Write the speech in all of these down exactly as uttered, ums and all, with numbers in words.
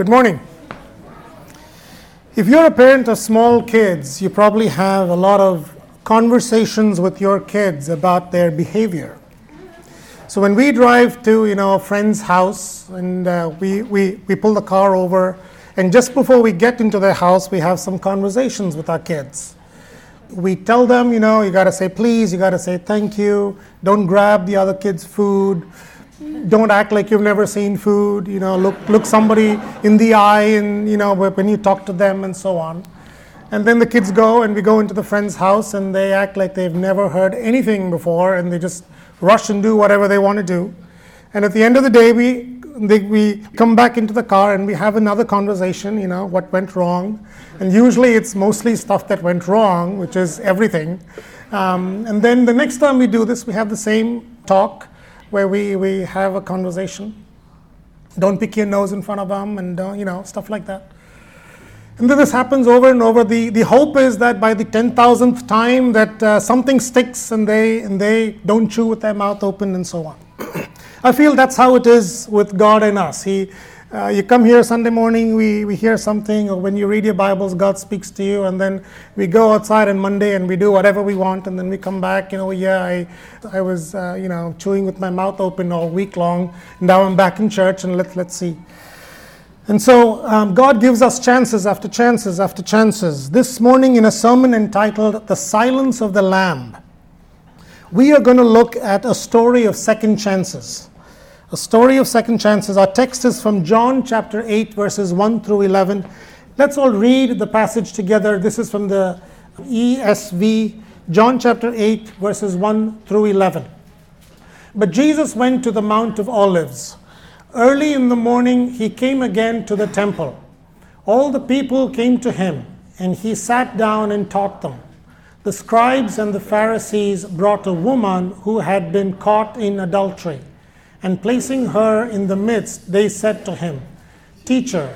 Good morning. If you're a parent of small kids, you probably have a lot of conversations with your kids about their behavior. So when we drive to, you know, a friend's house and uh, we, we, we pull the car over, and just before we get into their house, we have some conversations with our kids. We tell them, you know, you got to say please, you got to say thank you, don't grab the other kid's food. Don't act like you've never seen food, you know, look look somebody in the eye and, you know, when you talk to them and so on. And then the kids go and we go into the friend's house and they act like they've never heard anything before and they just rush and do whatever they want to do. And at the end of the day, we they, we come back into the car and we have another conversation, you know, what went wrong. And usually it's mostly stuff that went wrong, which is everything. Um, and then the next time we do this, we have the same talk, where we, we have a conversation. Don't pick your nose in front of them, and don't, you know, stuff like that. And then this happens over and over. The the hope is that by the ten thousandth time that uh, something sticks and they and they don't chew with their mouth open and so on. I feel that's how it is with God and us. He, uh, you come here Sunday morning, we, we hear something, or when you read your Bibles, God speaks to you, and then we go outside on Monday and we do whatever we want, and then we come back, you know, yeah, I I was, uh, you know, chewing with my mouth open all week long, and now I'm back in church, and let, let's see. And so um, God gives us chances after chances after chances. This morning in a sermon entitled, The Silence of the Lamb, we are going to look at a story of second chances. A story of second chances. Our text is from John chapter eight, verses one through eleven. Let's all read the passage together. This is from the E S V, John chapter eight, verses one through eleven. But Jesus went to the Mount of Olives. Early in the morning, he came again to the temple. All the people came to him, and he sat down and taught them. The scribes and the Pharisees brought a woman who had been caught in adultery. And placing her in the midst, they said to him, "Teacher,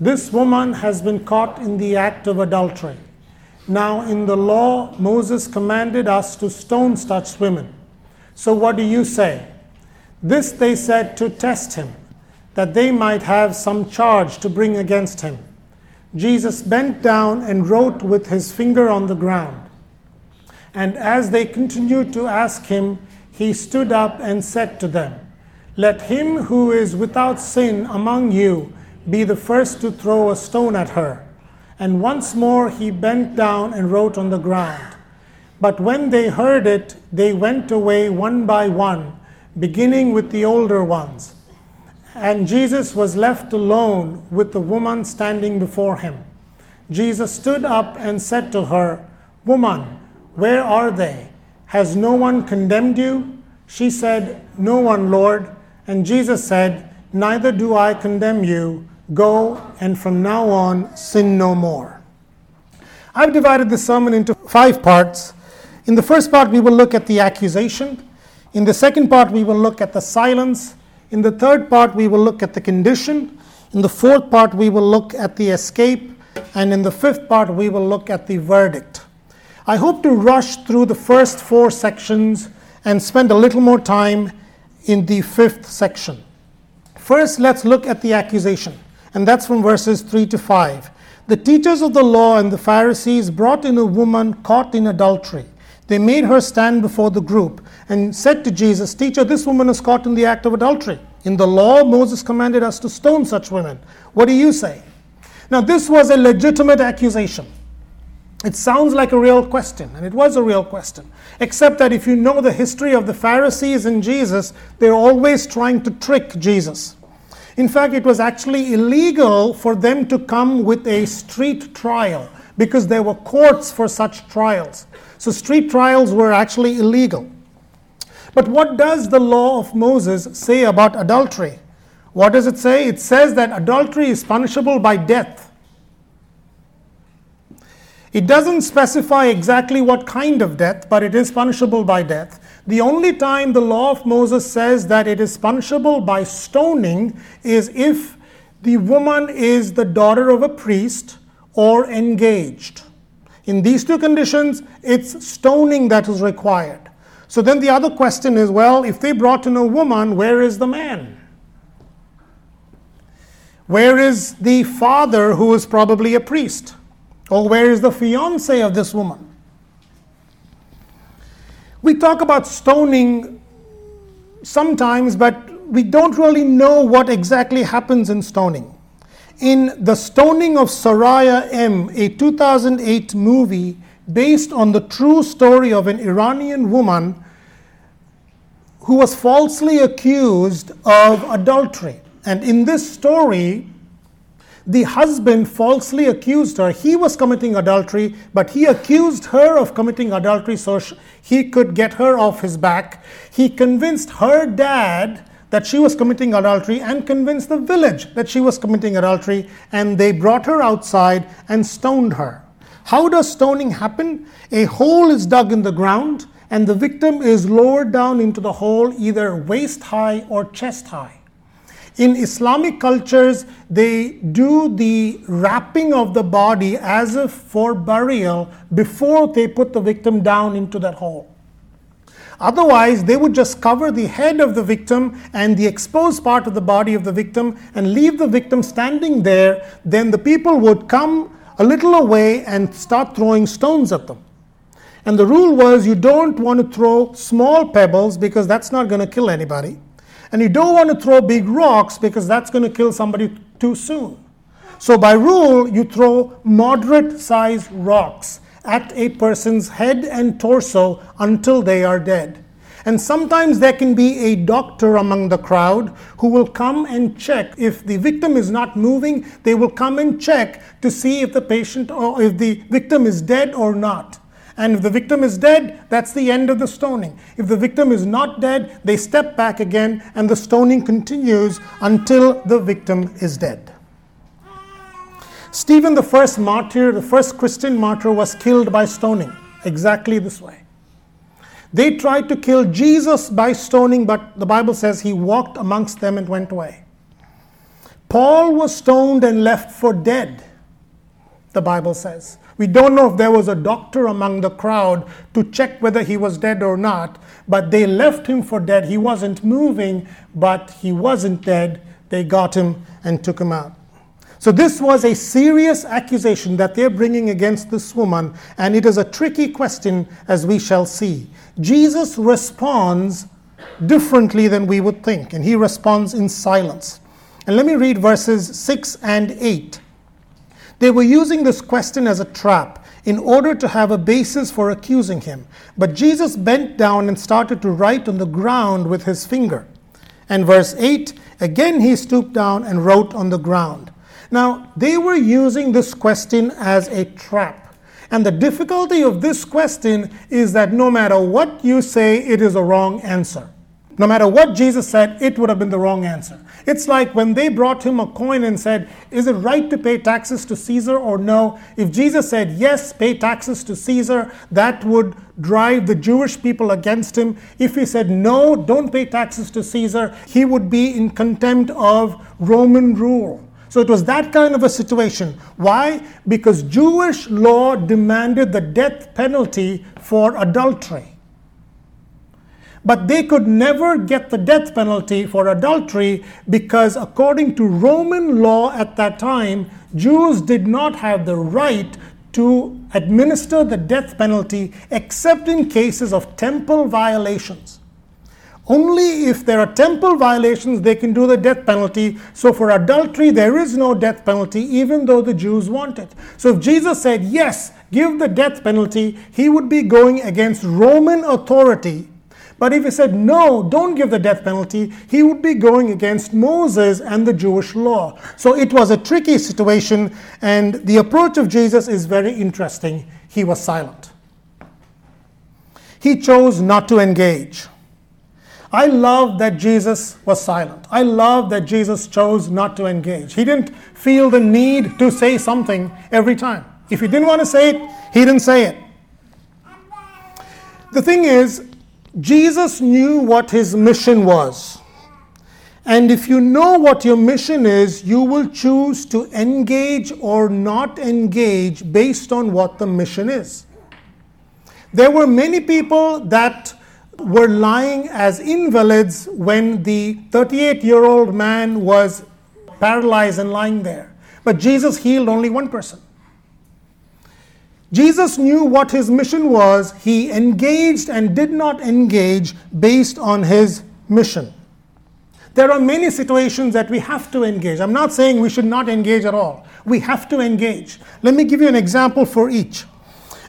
this woman has been caught in the act of adultery. Now in the law, Moses commanded us to stone such women. So what do you say?" This they said to test him, that they might have some charge to bring against him. Jesus bent down and wrote with his finger on the ground. And as they continued to ask him, he stood up and said to them, "Let him who is without sin among you be the first to throw a stone at her." And once more he bent down and wrote on the ground. But when they heard it, they went away one by one, beginning with the older ones. And Jesus was left alone with the woman standing before him. Jesus stood up and said to her, "Woman, where are they? Has no one condemned you?" She said, "No one, Lord." And Jesus said, "Neither do I condemn you. Go, and from now on, sin no more." I've divided this sermon into five parts. In the first part, we will look at the accusation. In the second part, we will look at the silence. In the third part, we will look at the condition. In the fourth part, we will look at the escape. And in the fifth part, we will look at the verdict. I hope to rush through the first four sections and spend a little more time in the fifth section. First, let's look at the accusation, and that's from verses three to five. The teachers of the law and the Pharisees brought in a woman caught in adultery. They made her stand before the group and said to Jesus, "Teacher, this woman is caught in the act of adultery. In the law, Moses commanded us to stone such women. What do you say?" Now, this was a legitimate accusation. It sounds like a real question, and it was a real question, except that if you know the history of the Pharisees and Jesus, they're always trying to trick Jesus. In fact, it was actually illegal for them to come with a street trial because there were courts for such trials. So street trials were actually illegal. But what does the law of Moses say about adultery? What does it say? It says that adultery is punishable by death. It doesn't specify exactly what kind of death, but it is punishable by death. The only time the law of Moses says that it is punishable by stoning is if the woman is the daughter of a priest or engaged. In these two conditions, it's stoning that is required. So then the other question is, well, if they brought in a woman, where is the man? Where is the father who is probably a priest? Or where is the fiancé of this woman? We talk about stoning sometimes, but we don't really know what exactly happens in stoning. In The Stoning of Soraya M., a two thousand eight movie based on the true story of an Iranian woman who was falsely accused of adultery. And in this story, the husband falsely accused her. He was committing adultery, but he accused her of committing adultery so he could get her off his back. He convinced her dad that she was committing adultery and convinced the village that she was committing adultery, and they brought her outside and stoned her. How does stoning happen? A hole is dug in the ground and the victim is lowered down into the hole, either waist high or chest high. In Islamic cultures, they do the wrapping of the body as if for burial before they put the victim down into that hole. Otherwise, they would just cover the head of the victim and the exposed part of the body of the victim and leave the victim standing there. Then the people would come a little away and start throwing stones at them. And the rule was, you don't want to throw small pebbles because that's not going to kill anybody. And you don't want to throw big rocks because that's going to kill somebody too soon. So by rule, you throw moderate-sized rocks at a person's head and torso until they are dead. And sometimes there can be a doctor among the crowd who will come and check. If the victim is not moving, they will come and check to see if the patient or if the victim is dead or not. And if the victim is dead, that's the end of the stoning. If the victim is not dead, they step back again and the stoning continues until the victim is dead. Stephen, the first martyr, the first Christian martyr, was killed by stoning, exactly this way. They tried to kill Jesus by stoning, but the Bible says he walked amongst them and went away. Paul was stoned and left for dead, the Bible says. We don't know if there was a doctor among the crowd to check whether he was dead or not, but they left him for dead. He wasn't moving, but he wasn't dead. They got him and took him out. So this was a serious accusation that they're bringing against this woman, and it is a tricky question, as we shall see. Jesus responds differently than we would think, and he responds in silence. And let me read verses six and eight. They were using this question as a trap in order to have a basis for accusing him. But Jesus bent down and started to write on the ground with his finger. And verse eight, again he stooped down and wrote on the ground. Now, they were using this question as a trap. And the difficulty of this question is that no matter what you say, it is a wrong answer. No matter what Jesus said, it would have been the wrong answer. It's like when they brought him a coin and said, is it right to pay taxes to Caesar or no? If Jesus said, yes, pay taxes to Caesar, that would drive the Jewish people against him. If he said, no, don't pay taxes to Caesar, he would be in contempt of Roman rule. So it was that kind of a situation. Why? Because Jewish law demanded the death penalty for adultery. But they could never get the death penalty for adultery because according to Roman law at that time, Jews did not have the right to administer the death penalty except in cases of temple violations. Only if there are temple violations, they can do the death penalty. So for adultery, there is no death penalty, even though the Jews want it. So if Jesus said, yes, give the death penalty, he would be going against Roman authority. But if he said, no, don't give the death penalty, he would be going against Moses and the Jewish law. So it was a tricky situation, and the approach of Jesus is very interesting. He was silent. He chose not to engage. I love that Jesus was silent. I love that Jesus chose not to engage. He didn't feel the need to say something every time. If he didn't want to say it, he didn't say it. The thing is, Jesus knew what his mission was. And if you know what your mission is, you will choose to engage or not engage based on what the mission is. There were many people that were lying as invalids when the thirty-eight-year-old man was paralyzed and lying there. But Jesus healed only one person. Jesus knew what his mission was. He engaged and did not engage based on his mission. There are many situations that we have to engage. I'm not saying we should not engage at all. We have to engage. Let me give you an example for each.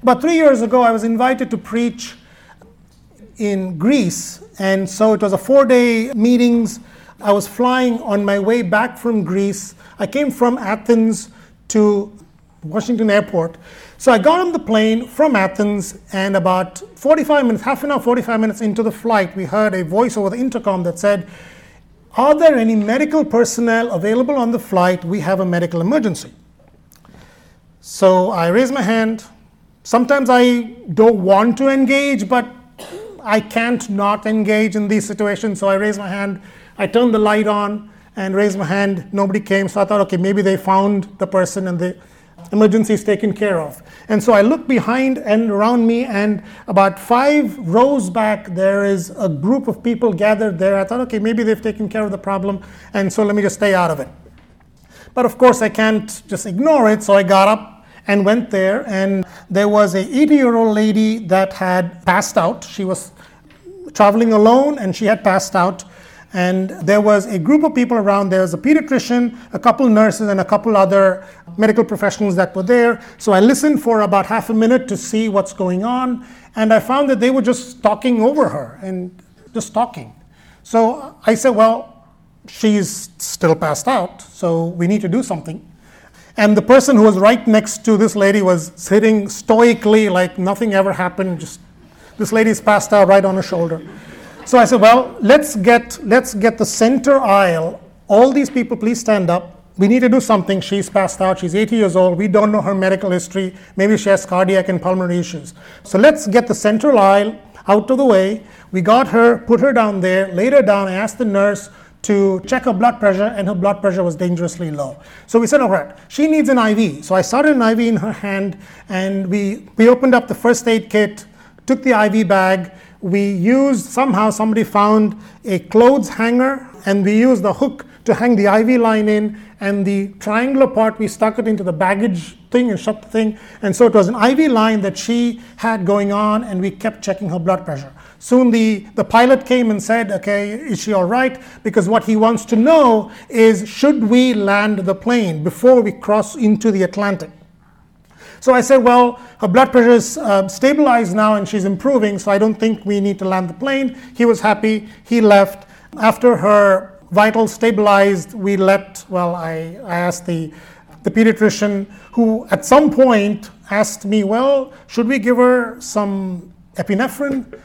About three years ago, I was invited to preach in Greece, and so it was a four-day meetings. I was flying on my way back from Greece. I came from Athens to Washington Airport. So I got on the plane from Athens, and about forty-five minutes, half an hour, forty-five minutes into the flight, we heard a voice over the intercom that said, "Are there any medical personnel available on the flight? We have a medical emergency." So I raised my hand. Sometimes I don't want to engage, but I can't not engage in these situations. So I raised my hand. I turned the light on and raised my hand. Nobody came. So I thought, okay, maybe they found the person and the emergency is taken care of. And so I looked behind and around me, and about five rows back, there is a group of people gathered there. I thought, okay, maybe they've taken care of the problem, and so let me just stay out of it. But of course, I can't just ignore it. So I got up and went there, and there was an eighty-year-old lady that had passed out. She was traveling alone, and she had passed out. And there was a group of people around. There was a pediatrician, a couple nurses, and a couple other medical professionals that were there. So I listened for about half a minute to see what's going on. And I found that they were just talking over her and just talking. So I said, well, she's still passed out, so we need to do something. And the person who was right next to this lady was sitting stoically like nothing ever happened. Just this lady's passed out, right on her shoulder. So I said, well, let's get let's get the center aisle. All these people, please stand up. We need to do something. She's passed out. She's eighty years old. We don't know her medical history. Maybe she has cardiac and pulmonary issues. So let's get the central aisle out of the way. We got her, put her down there, laid her down. I asked the nurse to check her blood pressure, and her blood pressure was dangerously low. So we said, all right, she needs an I V. So I started an I V in her hand, and we, we opened up the first aid kit, took the I V bag. We used, somehow somebody found a clothes hanger, and we used the hook to hang the I V line in, and the triangular part, we stuck it into the baggage thing and shut the thing. And so it was an I V line that she had going on, and we kept checking her blood pressure. Soon the, the pilot came and said, okay, is she all right? Because what he wants to know is, should we land the plane before we cross into the Atlantic? So I said, well, her blood pressure is uh, stabilized now and she's improving, so I don't think we need to land the plane. He was happy. He left. After her vitals stabilized, we let, well, I, I asked the, the pediatrician, who at some point asked me, well, should we give her some epinephrine?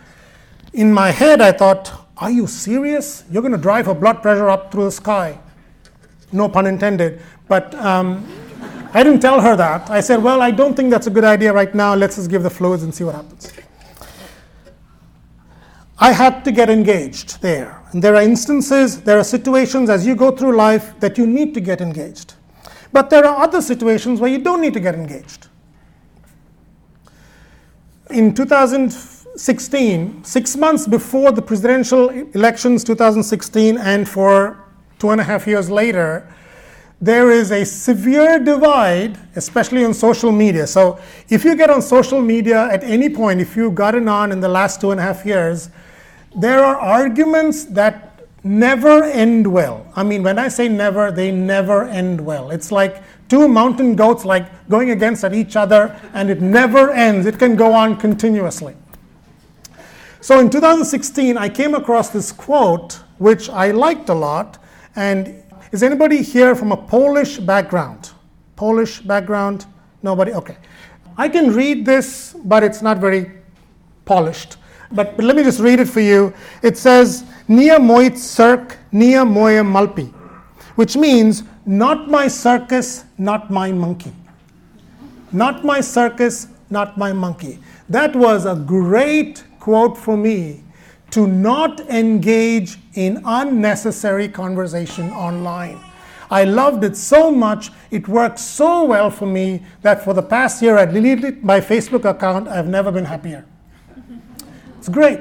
In my head, I thought, are you serious? You're going to drive her blood pressure up through the sky. No pun intended. But Um, I didn't tell her that. I said, well, I don't think that's a good idea right now. Let's just give the fluids and see what happens. I had to get engaged there. And there are instances, there are situations as you go through life that you need to get engaged. But there are other situations where you don't need to get engaged. In two thousand sixteen, six months before the presidential elections two thousand sixteen, and for two and a half years later, there is a severe divide, especially on social media. So if you get on social media at any point, if you've gotten on in the last two and a half years, there are arguments that never end well. I mean, when I say never, they never end well. It's like two mountain goats like going against at each other, and it never ends. It can go on continuously. So in two thousand sixteen, I came across this quote, which I liked a lot. And is anybody here from a Polish background? Polish background? Nobody? Okay. I can read this, but it's not very polished. But, but let me just read it for you. It says, "Nia moit cirk, Nia moja malpi," which means, not my circus, not my monkey. Not my circus, not my monkey. That was a great quote for me, to not engage in unnecessary conversation online. I loved it so much. It worked so well for me that for the past year, I deleted my Facebook account. I've never been happier. It's great.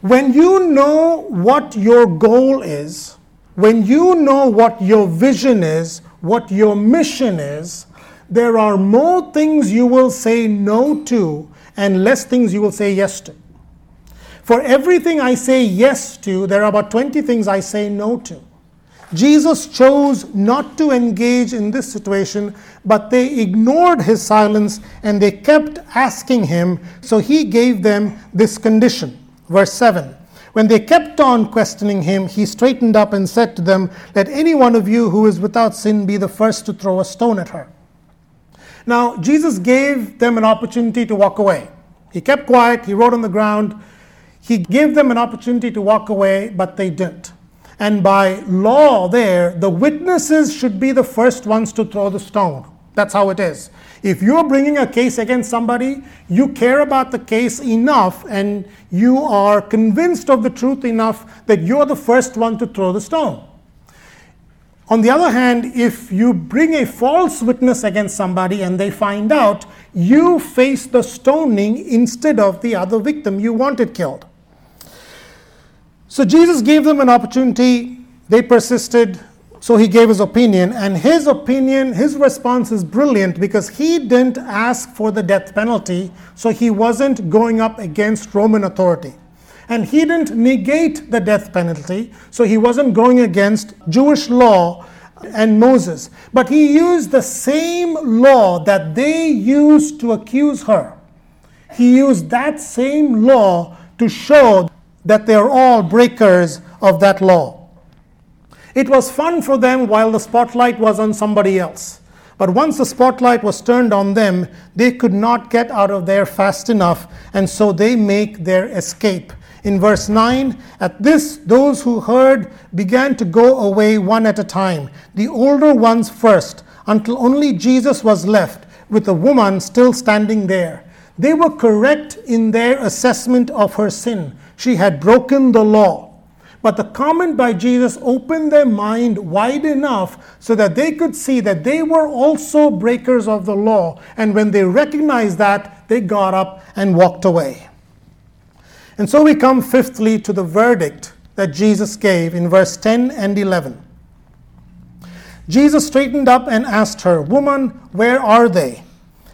When you know what your goal is, When you know what your vision is, what your mission is, there are more things you will say no to and less things you will say yes to. For everything I say yes to, there are about twenty things I say no to. Jesus chose not to engage in this situation, but they ignored his silence and they kept asking him, so he gave them this condition. Verse seven, when they kept on questioning him, he straightened up and said to them, "Let any one of you who is without sin be the first to throw a stone at her." Now, Jesus gave them an opportunity to walk away. He kept quiet, he wrote on the ground. He gave them an opportunity to walk away, but they didn't. And by law there, the witnesses should be the first ones to throw the stone. That's how it is. If you're bringing a case against somebody, you care about the case enough and you are convinced of the truth enough that you're the first one to throw the stone. On the other hand, if you bring a false witness against somebody and they find out, you face the stoning instead of the other victim you wanted killed. So Jesus gave them an opportunity, they persisted, so he gave his opinion. And his opinion, his response is brilliant because he didn't ask for the death penalty, so he wasn't going up against Roman authority. And he didn't negate the death penalty, so he wasn't going against Jewish law and Moses. But he used the same law that they used to accuse her. He used that same law to show that they are all breakers of that law. It was fun for them while the spotlight was on somebody else. But once the spotlight was turned on them, they could not get out of there fast enough, and so they make their escape. In verse nine, at this, those who heard began to go away one at a time, the older ones first, until only Jesus was left, with the woman still standing there. They were correct in their assessment of her sin. She had broken the law. But the comment by Jesus opened their mind wide enough so that they could see that they were also breakers of the law. And when they recognized that, they got up and walked away. And so we come fifthly to the verdict that Jesus gave in verse ten and eleven. Jesus straightened up and asked her, "Woman, where are they?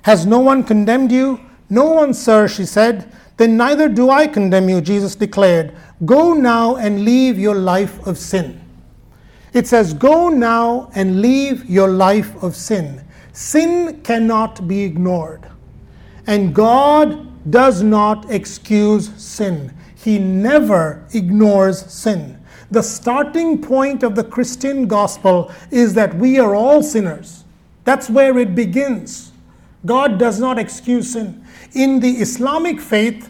Has no one condemned you?" "No one, sir," she said. "Then neither do I condemn you," Jesus declared. "Go now and leave your life of sin." It says, go now and leave your life of sin. Sin cannot be ignored. And God does not excuse sin. He never ignores sin. The starting point of the Christian gospel is that we are all sinners. That's where it begins. God does not excuse sin. In the Islamic faith,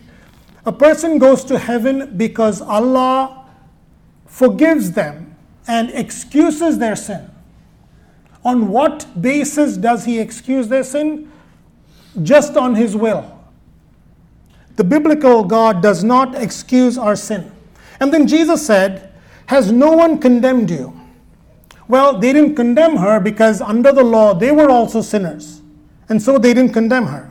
a person goes to heaven because Allah forgives them and excuses their sin. On what basis does he excuse their sin? Just on his will. The biblical God does not excuse our sin. And then Jesus said, "Has no one condemned you?" Well, they didn't condemn her because under the law they were also sinners. And so they didn't condemn her.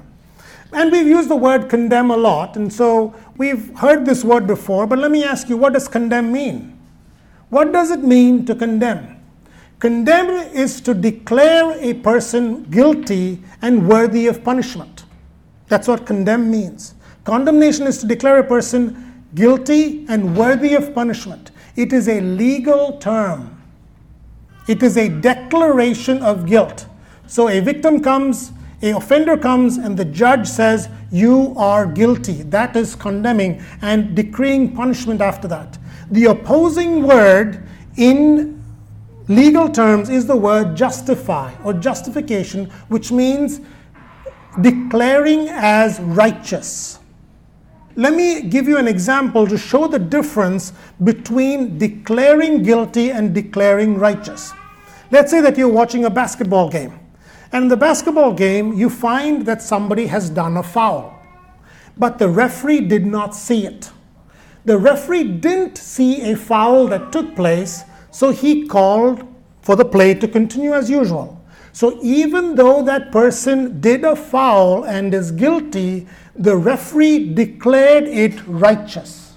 And we've used the word condemn a lot, and so we've heard this word before, but let me ask you, what does condemn mean? What does it mean to condemn? Condemn is to declare a person guilty and worthy of punishment. That's what condemn means. Condemnation is to declare a person guilty and worthy of punishment. It is a legal term. It is a declaration of guilt. So a victim comes, an offender comes, and the judge says, "You are guilty." That is condemning and decreeing punishment after that. The opposing word in legal terms is the word justify or justification, which means declaring as righteous. Let me give you an example to show the difference between declaring guilty and declaring righteous. Let's say that you're watching a basketball game. And in the basketball game, you find that somebody has done a foul. But the referee did not see it. The referee didn't see a foul that took place, so he called for the play to continue as usual. So even though that person did a foul and is guilty, the referee declared it righteous.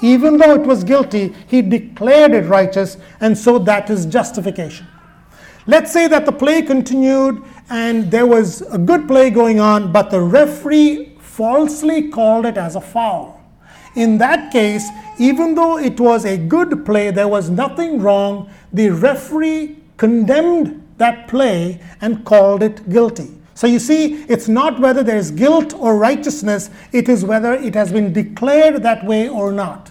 Even though it was guilty, he declared it righteous, and so that is justification. Let's say that the play continued and there was a good play going on, but the referee falsely called it as a foul. In that case, even though it was a good play, there was nothing wrong. The referee condemned that play and called it guilty. So you see, it's not whether there is guilt or righteousness, it is whether it has been declared that way or not.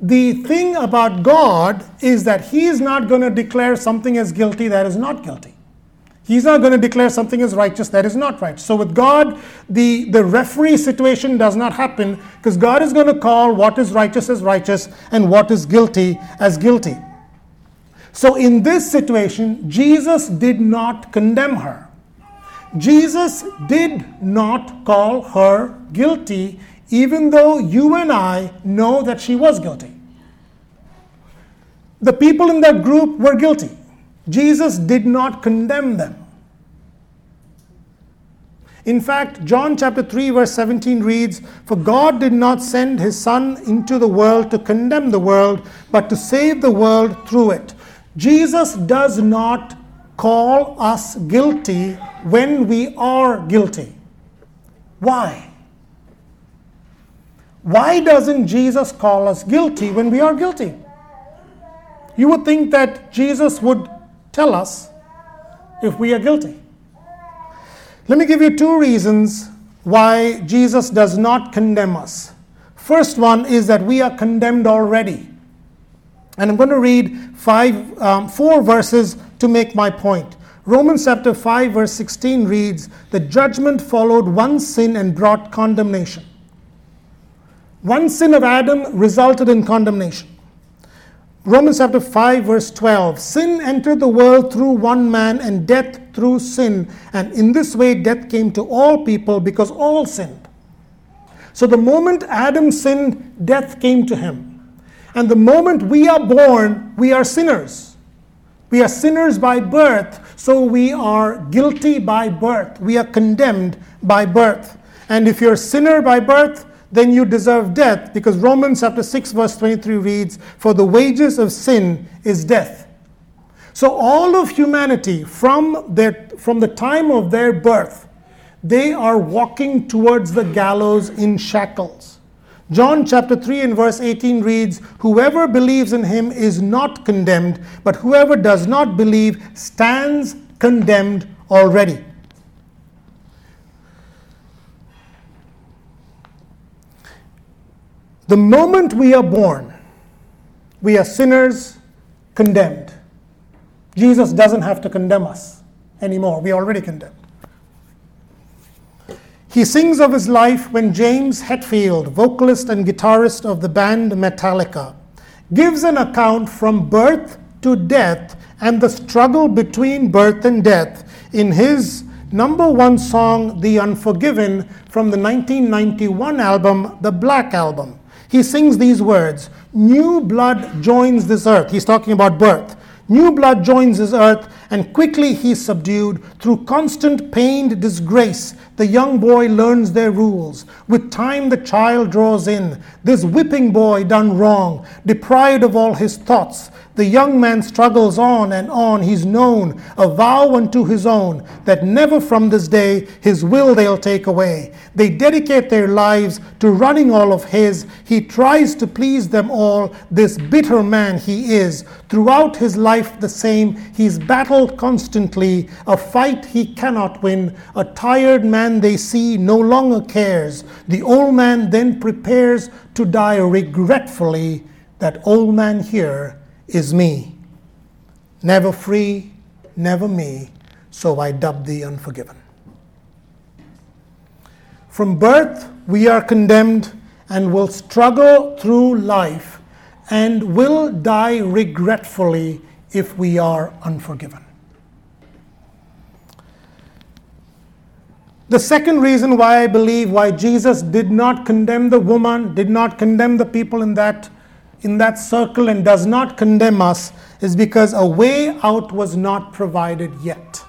The thing about God is that he is not going to declare something as guilty that is not guilty. He's not going to declare something as righteous that is not righteous. So with God, the, the referee situation does not happen, because God is going to call what is righteous as righteous and what is guilty as guilty. So in this situation, Jesus did not condemn her. Jesus did not call her guilty, even though you and I know that she was guilty. The people in that group were guilty. Jesus did not condemn them. In fact, John chapter three verse seventeen reads, "For God did not send his Son into the world to condemn the world, but to save the world through it." Jesus does not call us guilty when we are guilty. Why? Why doesn't Jesus call us guilty when we are guilty? You would think that Jesus would tell us if we are guilty. Let me give you two reasons why Jesus does not condemn us. First one is that we are condemned already. And I'm going to read five, um, four verses to make my point. Romans chapter five verse sixteen reads, "The judgment followed one sin and brought condemnation." One sin of Adam resulted in condemnation. Romans chapter five verse twelve, "Sin entered the world through one man, and death through sin. And in this way death came to all people, because all sinned." So the moment Adam sinned, death came to him. And the moment we are born, we are sinners. We are sinners by birth, so we are guilty by birth. We are condemned by birth. And if you're a sinner by birth, then you deserve death, because Romans chapter six verse twenty-three reads, "For the wages of sin is death." So all of humanity, from their from the time of their birth, they are walking towards the gallows in shackles. John chapter three and verse eighteen reads, "Whoever believes in him is not condemned, but whoever does not believe stands condemned already." The moment we are born, we are sinners, condemned. Jesus doesn't have to condemn us anymore. We are already condemned. He sings of his life when James Hetfield, vocalist and guitarist of the band Metallica, gives an account from birth to death and the struggle between birth and death in his number one song, The Unforgiven, from the nineteen ninety-one album, The Black Album. He sings these words, "New blood joins this earth." He's talking about birth. "New blood joins this earth, and quickly he's subdued. Through constant pained disgrace, the young boy learns their rules. With time the child draws in. This whipping boy done wrong, deprived of all his thoughts. The young man struggles on and on. He's known a vow unto his own, that never from this day his will they'll take away. They dedicate their lives to running all of his. He tries to please them all. This bitter man he is. Throughout his life the same. He's battled constantly. A fight he cannot win. A tired man they see no longer cares. The old man then prepares to die regretfully. That old man here is me. Never free, never me, so I dub thee unforgiven." From birth, we are condemned and will struggle through life and will die regretfully if we are unforgiven. The second reason why I believe why Jesus did not condemn the woman, did not condemn the people in that in that circle, and does not condemn us, is because a way out was not provided yet.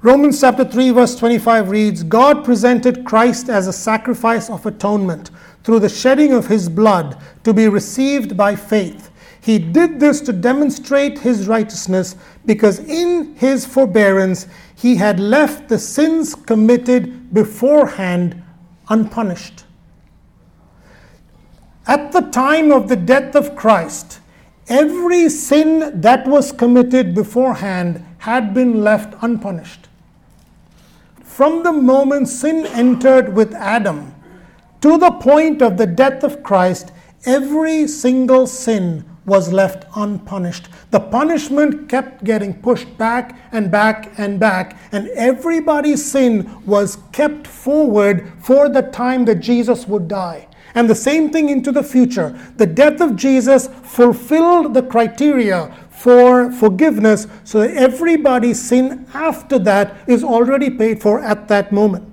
Romans chapter three verse twenty-five reads, "God presented Christ as a sacrifice of atonement through the shedding of his blood to be received by faith. He did this to demonstrate his righteousness, because in his forbearance he had left the sins committed beforehand unpunished. At the time of the death of Christ, every sin that was committed beforehand had been left unpunished. From the moment sin entered with Adam to the point of the death of Christ, every single sin was left unpunished. The punishment kept getting pushed back and back and back, and everybody's sin was kept forward for the time that Jesus would die. And the same thing into the future. The death of Jesus fulfilled the criteria for forgiveness, so that everybody's sin after that is already paid for at that moment.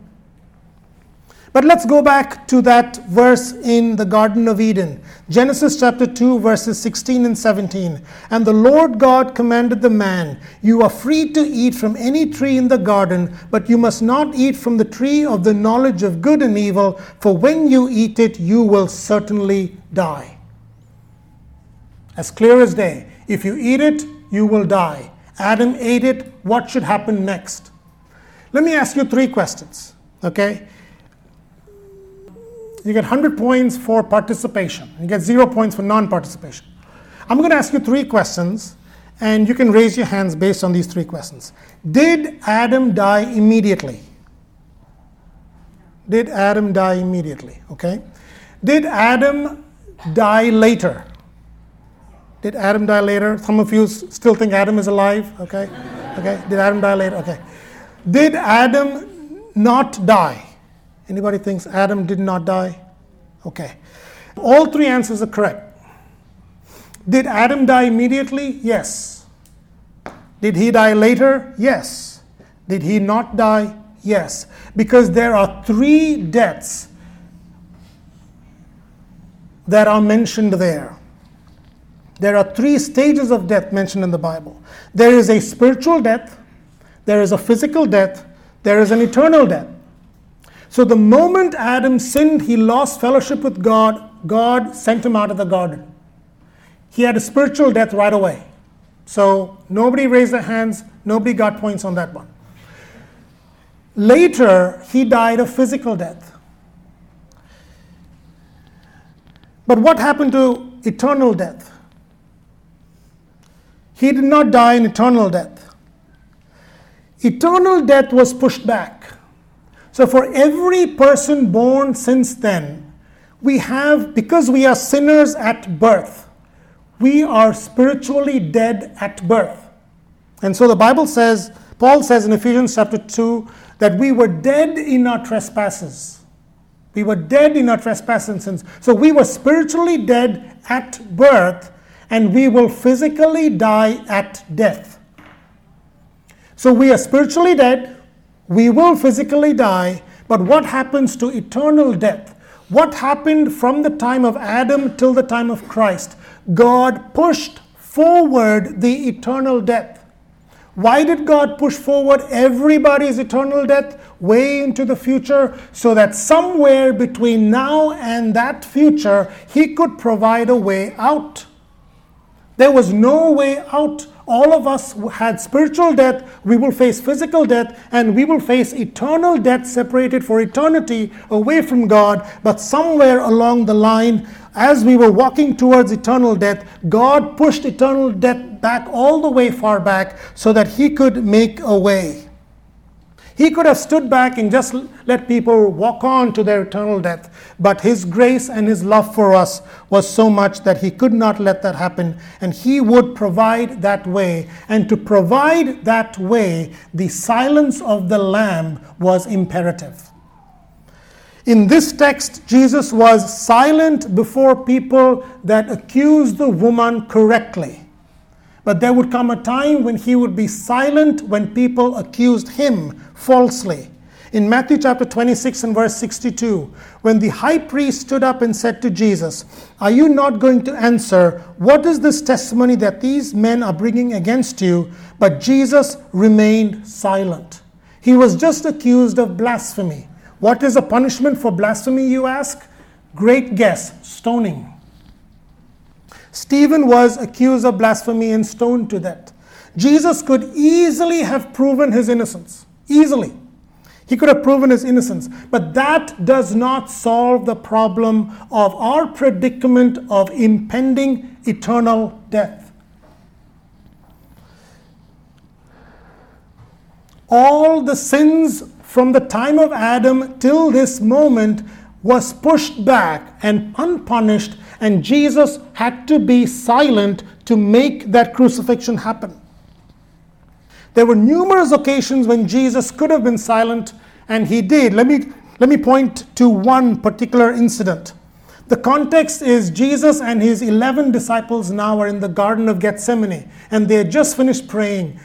But let's go back to that verse in the Garden of Eden. Genesis chapter two, verses sixteen and seventeen. "And the Lord God commanded the man, 'You are free to eat from any tree in the garden, but you must not eat from the tree of the knowledge of good and evil, for when you eat it, you will certainly die.'" As clear as day, if you eat it, you will die. Adam ate it. What should happen next? Let me ask you three questions, okay? You get one hundred points for participation. You get zero points for non-participation. I'm going to ask you three questions, and you can raise your hands based on these three questions. Did Adam die immediately? Did Adam die immediately? Okay. Did Adam die later? Did Adam die later? Some of you still think Adam is alive. Okay. Okay. Did Adam die later? Okay. Did Adam not die? Anybody thinks Adam did not die? Okay. All three answers are correct. Did Adam die immediately? Yes. Did he die later? Yes. Did he not die? Yes. Because there are three deaths that are mentioned there. There are three stages of death mentioned in the Bible. There is a spiritual death, there is a physical death, there is an eternal death. So the moment Adam sinned, he lost fellowship with God. God sent him out of the garden. He had a spiritual death right away. So nobody raised their hands. Nobody got points on that one. Later, he died a physical death. But what happened to eternal death? He did not die an eternal death. Eternal death was pushed back. So for every person born since then, we have, because we are sinners at birth, we are spiritually dead at birth. And so the Bible says, Paul says in Ephesians chapter two, that we were dead in our trespasses. We were dead in our trespasses and sins. So we were spiritually dead at birth, and we will physically die at death. So we are spiritually dead. We will physically die, but what happens to eternal death? What happened from the time of Adam till the time of Christ? God pushed forward the eternal death. Why did God push forward everybody's eternal death way into the future? So that somewhere between now and that future, he could provide a way out. There was no way out. All of us had spiritual death, we will face physical death, and we will face eternal death, separated for eternity away from God. But somewhere along the line, as we were walking towards eternal death, God pushed eternal death back all the way far back so that he could make a way. He could have stood back and just let people walk on to their eternal death. But his grace and his love for us was so much that he could not let that happen. And he would provide that way. And to provide that way, the silence of the Lamb was imperative. In this text, Jesus was silent before people that accused the woman correctly. But there would come a time when he would be silent when people accused him falsely. In Matthew chapter twenty-six and verse sixty-two, when the high priest stood up and said to Jesus, "Are you not going to answer? What is this testimony that these men are bringing against you?" But Jesus remained silent. He was just accused of blasphemy. What is the punishment for blasphemy, you ask? Great guess, stoning. Stephen was accused of blasphemy and stoned to death. Jesus could easily have proven his innocence. Easily. He could have proven his innocence. But that does not solve the problem of our predicament of impending eternal death. All the sins from the time of Adam till this moment was pushed back and unpunished, and Jesus had to be silent to make that crucifixion happen. There were numerous occasions when Jesus could have been silent, and he did. Let me, let me point to one particular incident. The context is Jesus and his eleven disciples now are in the Garden of Gethsemane, and they had just finished praying.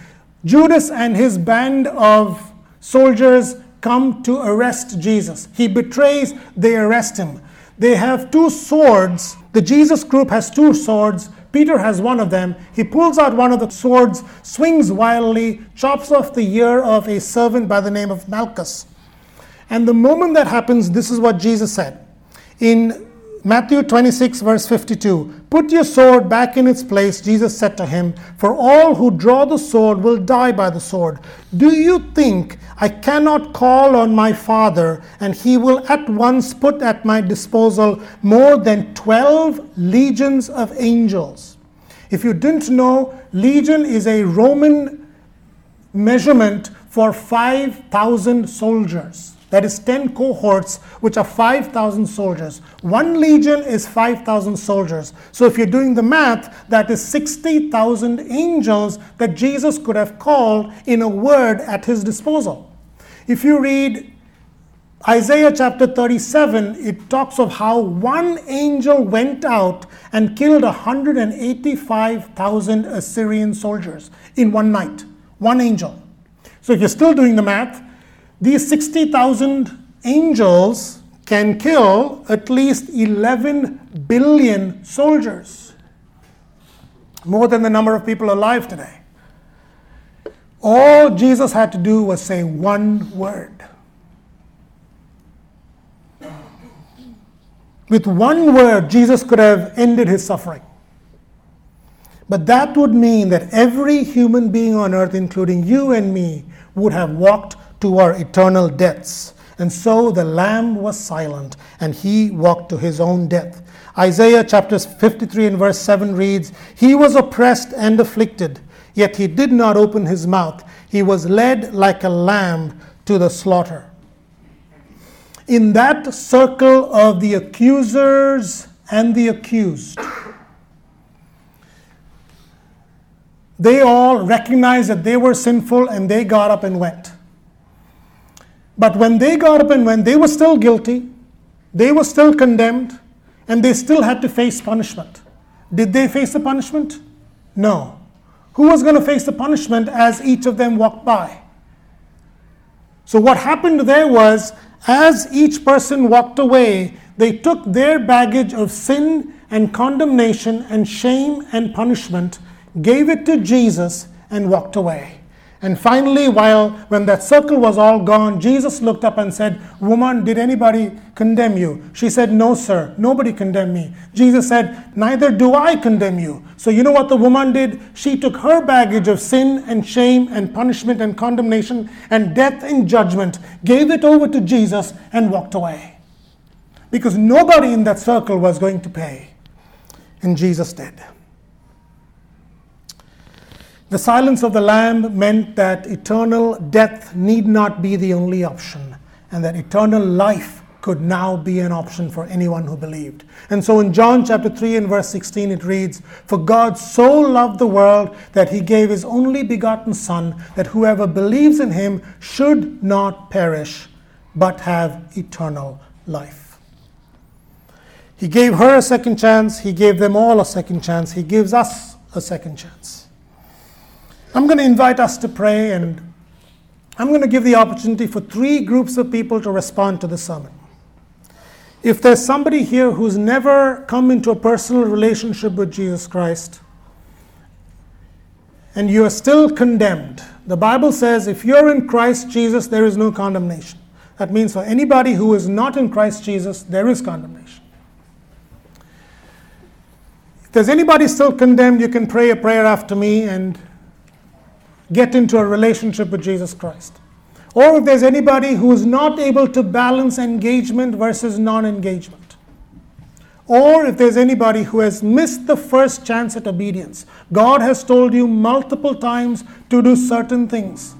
Judas and his band of soldiers come to arrest Jesus. He betrays, they arrest him. They have two swords. The Jesus group has two swords. Peter has one of them. He pulls out one of the swords, swings wildly, chops off the ear of a servant by the name of Malchus. And the moment that happens, this is what Jesus said. In Matthew twenty-six, verse fifty-two, "Put your sword back in its place," Jesus said to him, "for all who draw the sword will die by the sword. Do you think I cannot call on my Father, and he will at once put at my disposal more than twelve legions of angels?" If you didn't know, legion is a Roman measurement for five thousand soldiers. That is ten cohorts, which are five thousand soldiers. One legion is five thousand soldiers. So if you're doing the math, that is sixty thousand angels that Jesus could have called in a word at his disposal. If you read Isaiah chapter thirty-seven, it talks of how one angel went out and killed one hundred eighty-five thousand Assyrian soldiers in one night. One angel. So if you're still doing the math, these sixty thousand angels can kill at least eleven billion soldiers, more than the number of people alive today. All Jesus had to do was say one word. With one word, Jesus could have ended his suffering. But that would mean that every human being on earth, including you and me, would have walked to our eternal deaths. And so the Lamb was silent, and he walked to his own death. Isaiah chapter fifty-three and verse seven reads, "He was oppressed and afflicted, yet he did not open his mouth. He was led like a lamb to the slaughter." In that circle of the accusers and the accused, they all recognized that they were sinful, and they got up and went. But when they got up and went, they were still guilty, they were still condemned, and they still had to face punishment. Did they face the punishment? No. Who was going to face the punishment as each of them walked by? So what happened there was, as each person walked away, they took their baggage of sin and condemnation and shame and punishment, gave it to Jesus, and walked away. And finally, while when that circle was all gone, Jesus looked up and said, "Woman, did anybody condemn you?" She said, "No, sir, nobody condemned me." Jesus said, "Neither do I condemn you." So you know what the woman did? She took her baggage of sin and shame and punishment and condemnation and death and judgment, gave it over to Jesus, and walked away. Because nobody in that circle was going to pay. And Jesus did. The silence of the Lamb meant that eternal death need not be the only option, and that eternal life could now be an option for anyone who believed. And so in John chapter three and verse sixteen it reads, "For God so loved the world that he gave his only begotten Son, that whoever believes in him should not perish, but have eternal life." He gave her a second chance. He gave them all a second chance. He gives us a second chance. I'm going to invite us to pray, and I'm going to give the opportunity for three groups of people to respond to the sermon. If there's somebody here who's never come into a personal relationship with Jesus Christ, and you are still condemned, the Bible says if you're in Christ Jesus, there is no condemnation. That means for anybody who is not in Christ Jesus, there is condemnation. Does anybody still condemn? You can pray a prayer after me and get into a relationship with Jesus Christ. Or if there's anybody who is not able to balance engagement versus non-engagement. Or if there's anybody who has missed the first chance at obedience. God has told you multiple times to do certain things.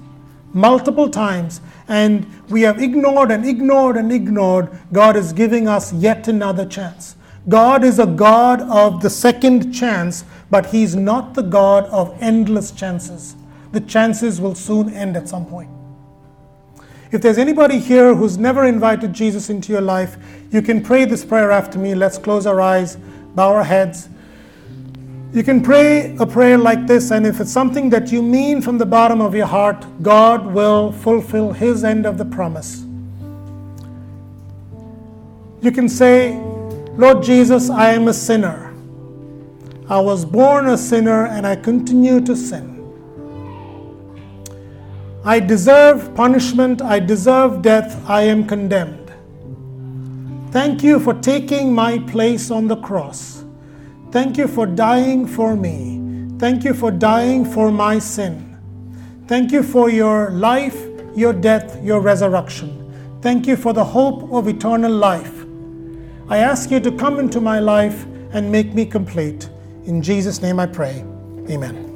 Multiple times. And we have ignored and ignored and ignored. God is giving us yet another chance. God is a God of the second chance, but He's not the God of endless chances. The chances will soon end at some point. If there's anybody here who's never invited Jesus into your life, you can pray this prayer after me. Let's close our eyes, bow our heads. You can pray a prayer like this, and if it's something that you mean from the bottom of your heart, God will fulfill His end of the promise. You can say, Lord Jesus, I am a sinner. I was born a sinner and I continue to sin. I deserve punishment, I deserve death, I am condemned. Thank you for taking my place on the cross. Thank you for dying for me. Thank you for dying for my sin. Thank you for your life, your death, your resurrection. Thank you for the hope of eternal life. I ask you to come into my life and make me complete. In Jesus' name I pray. Amen.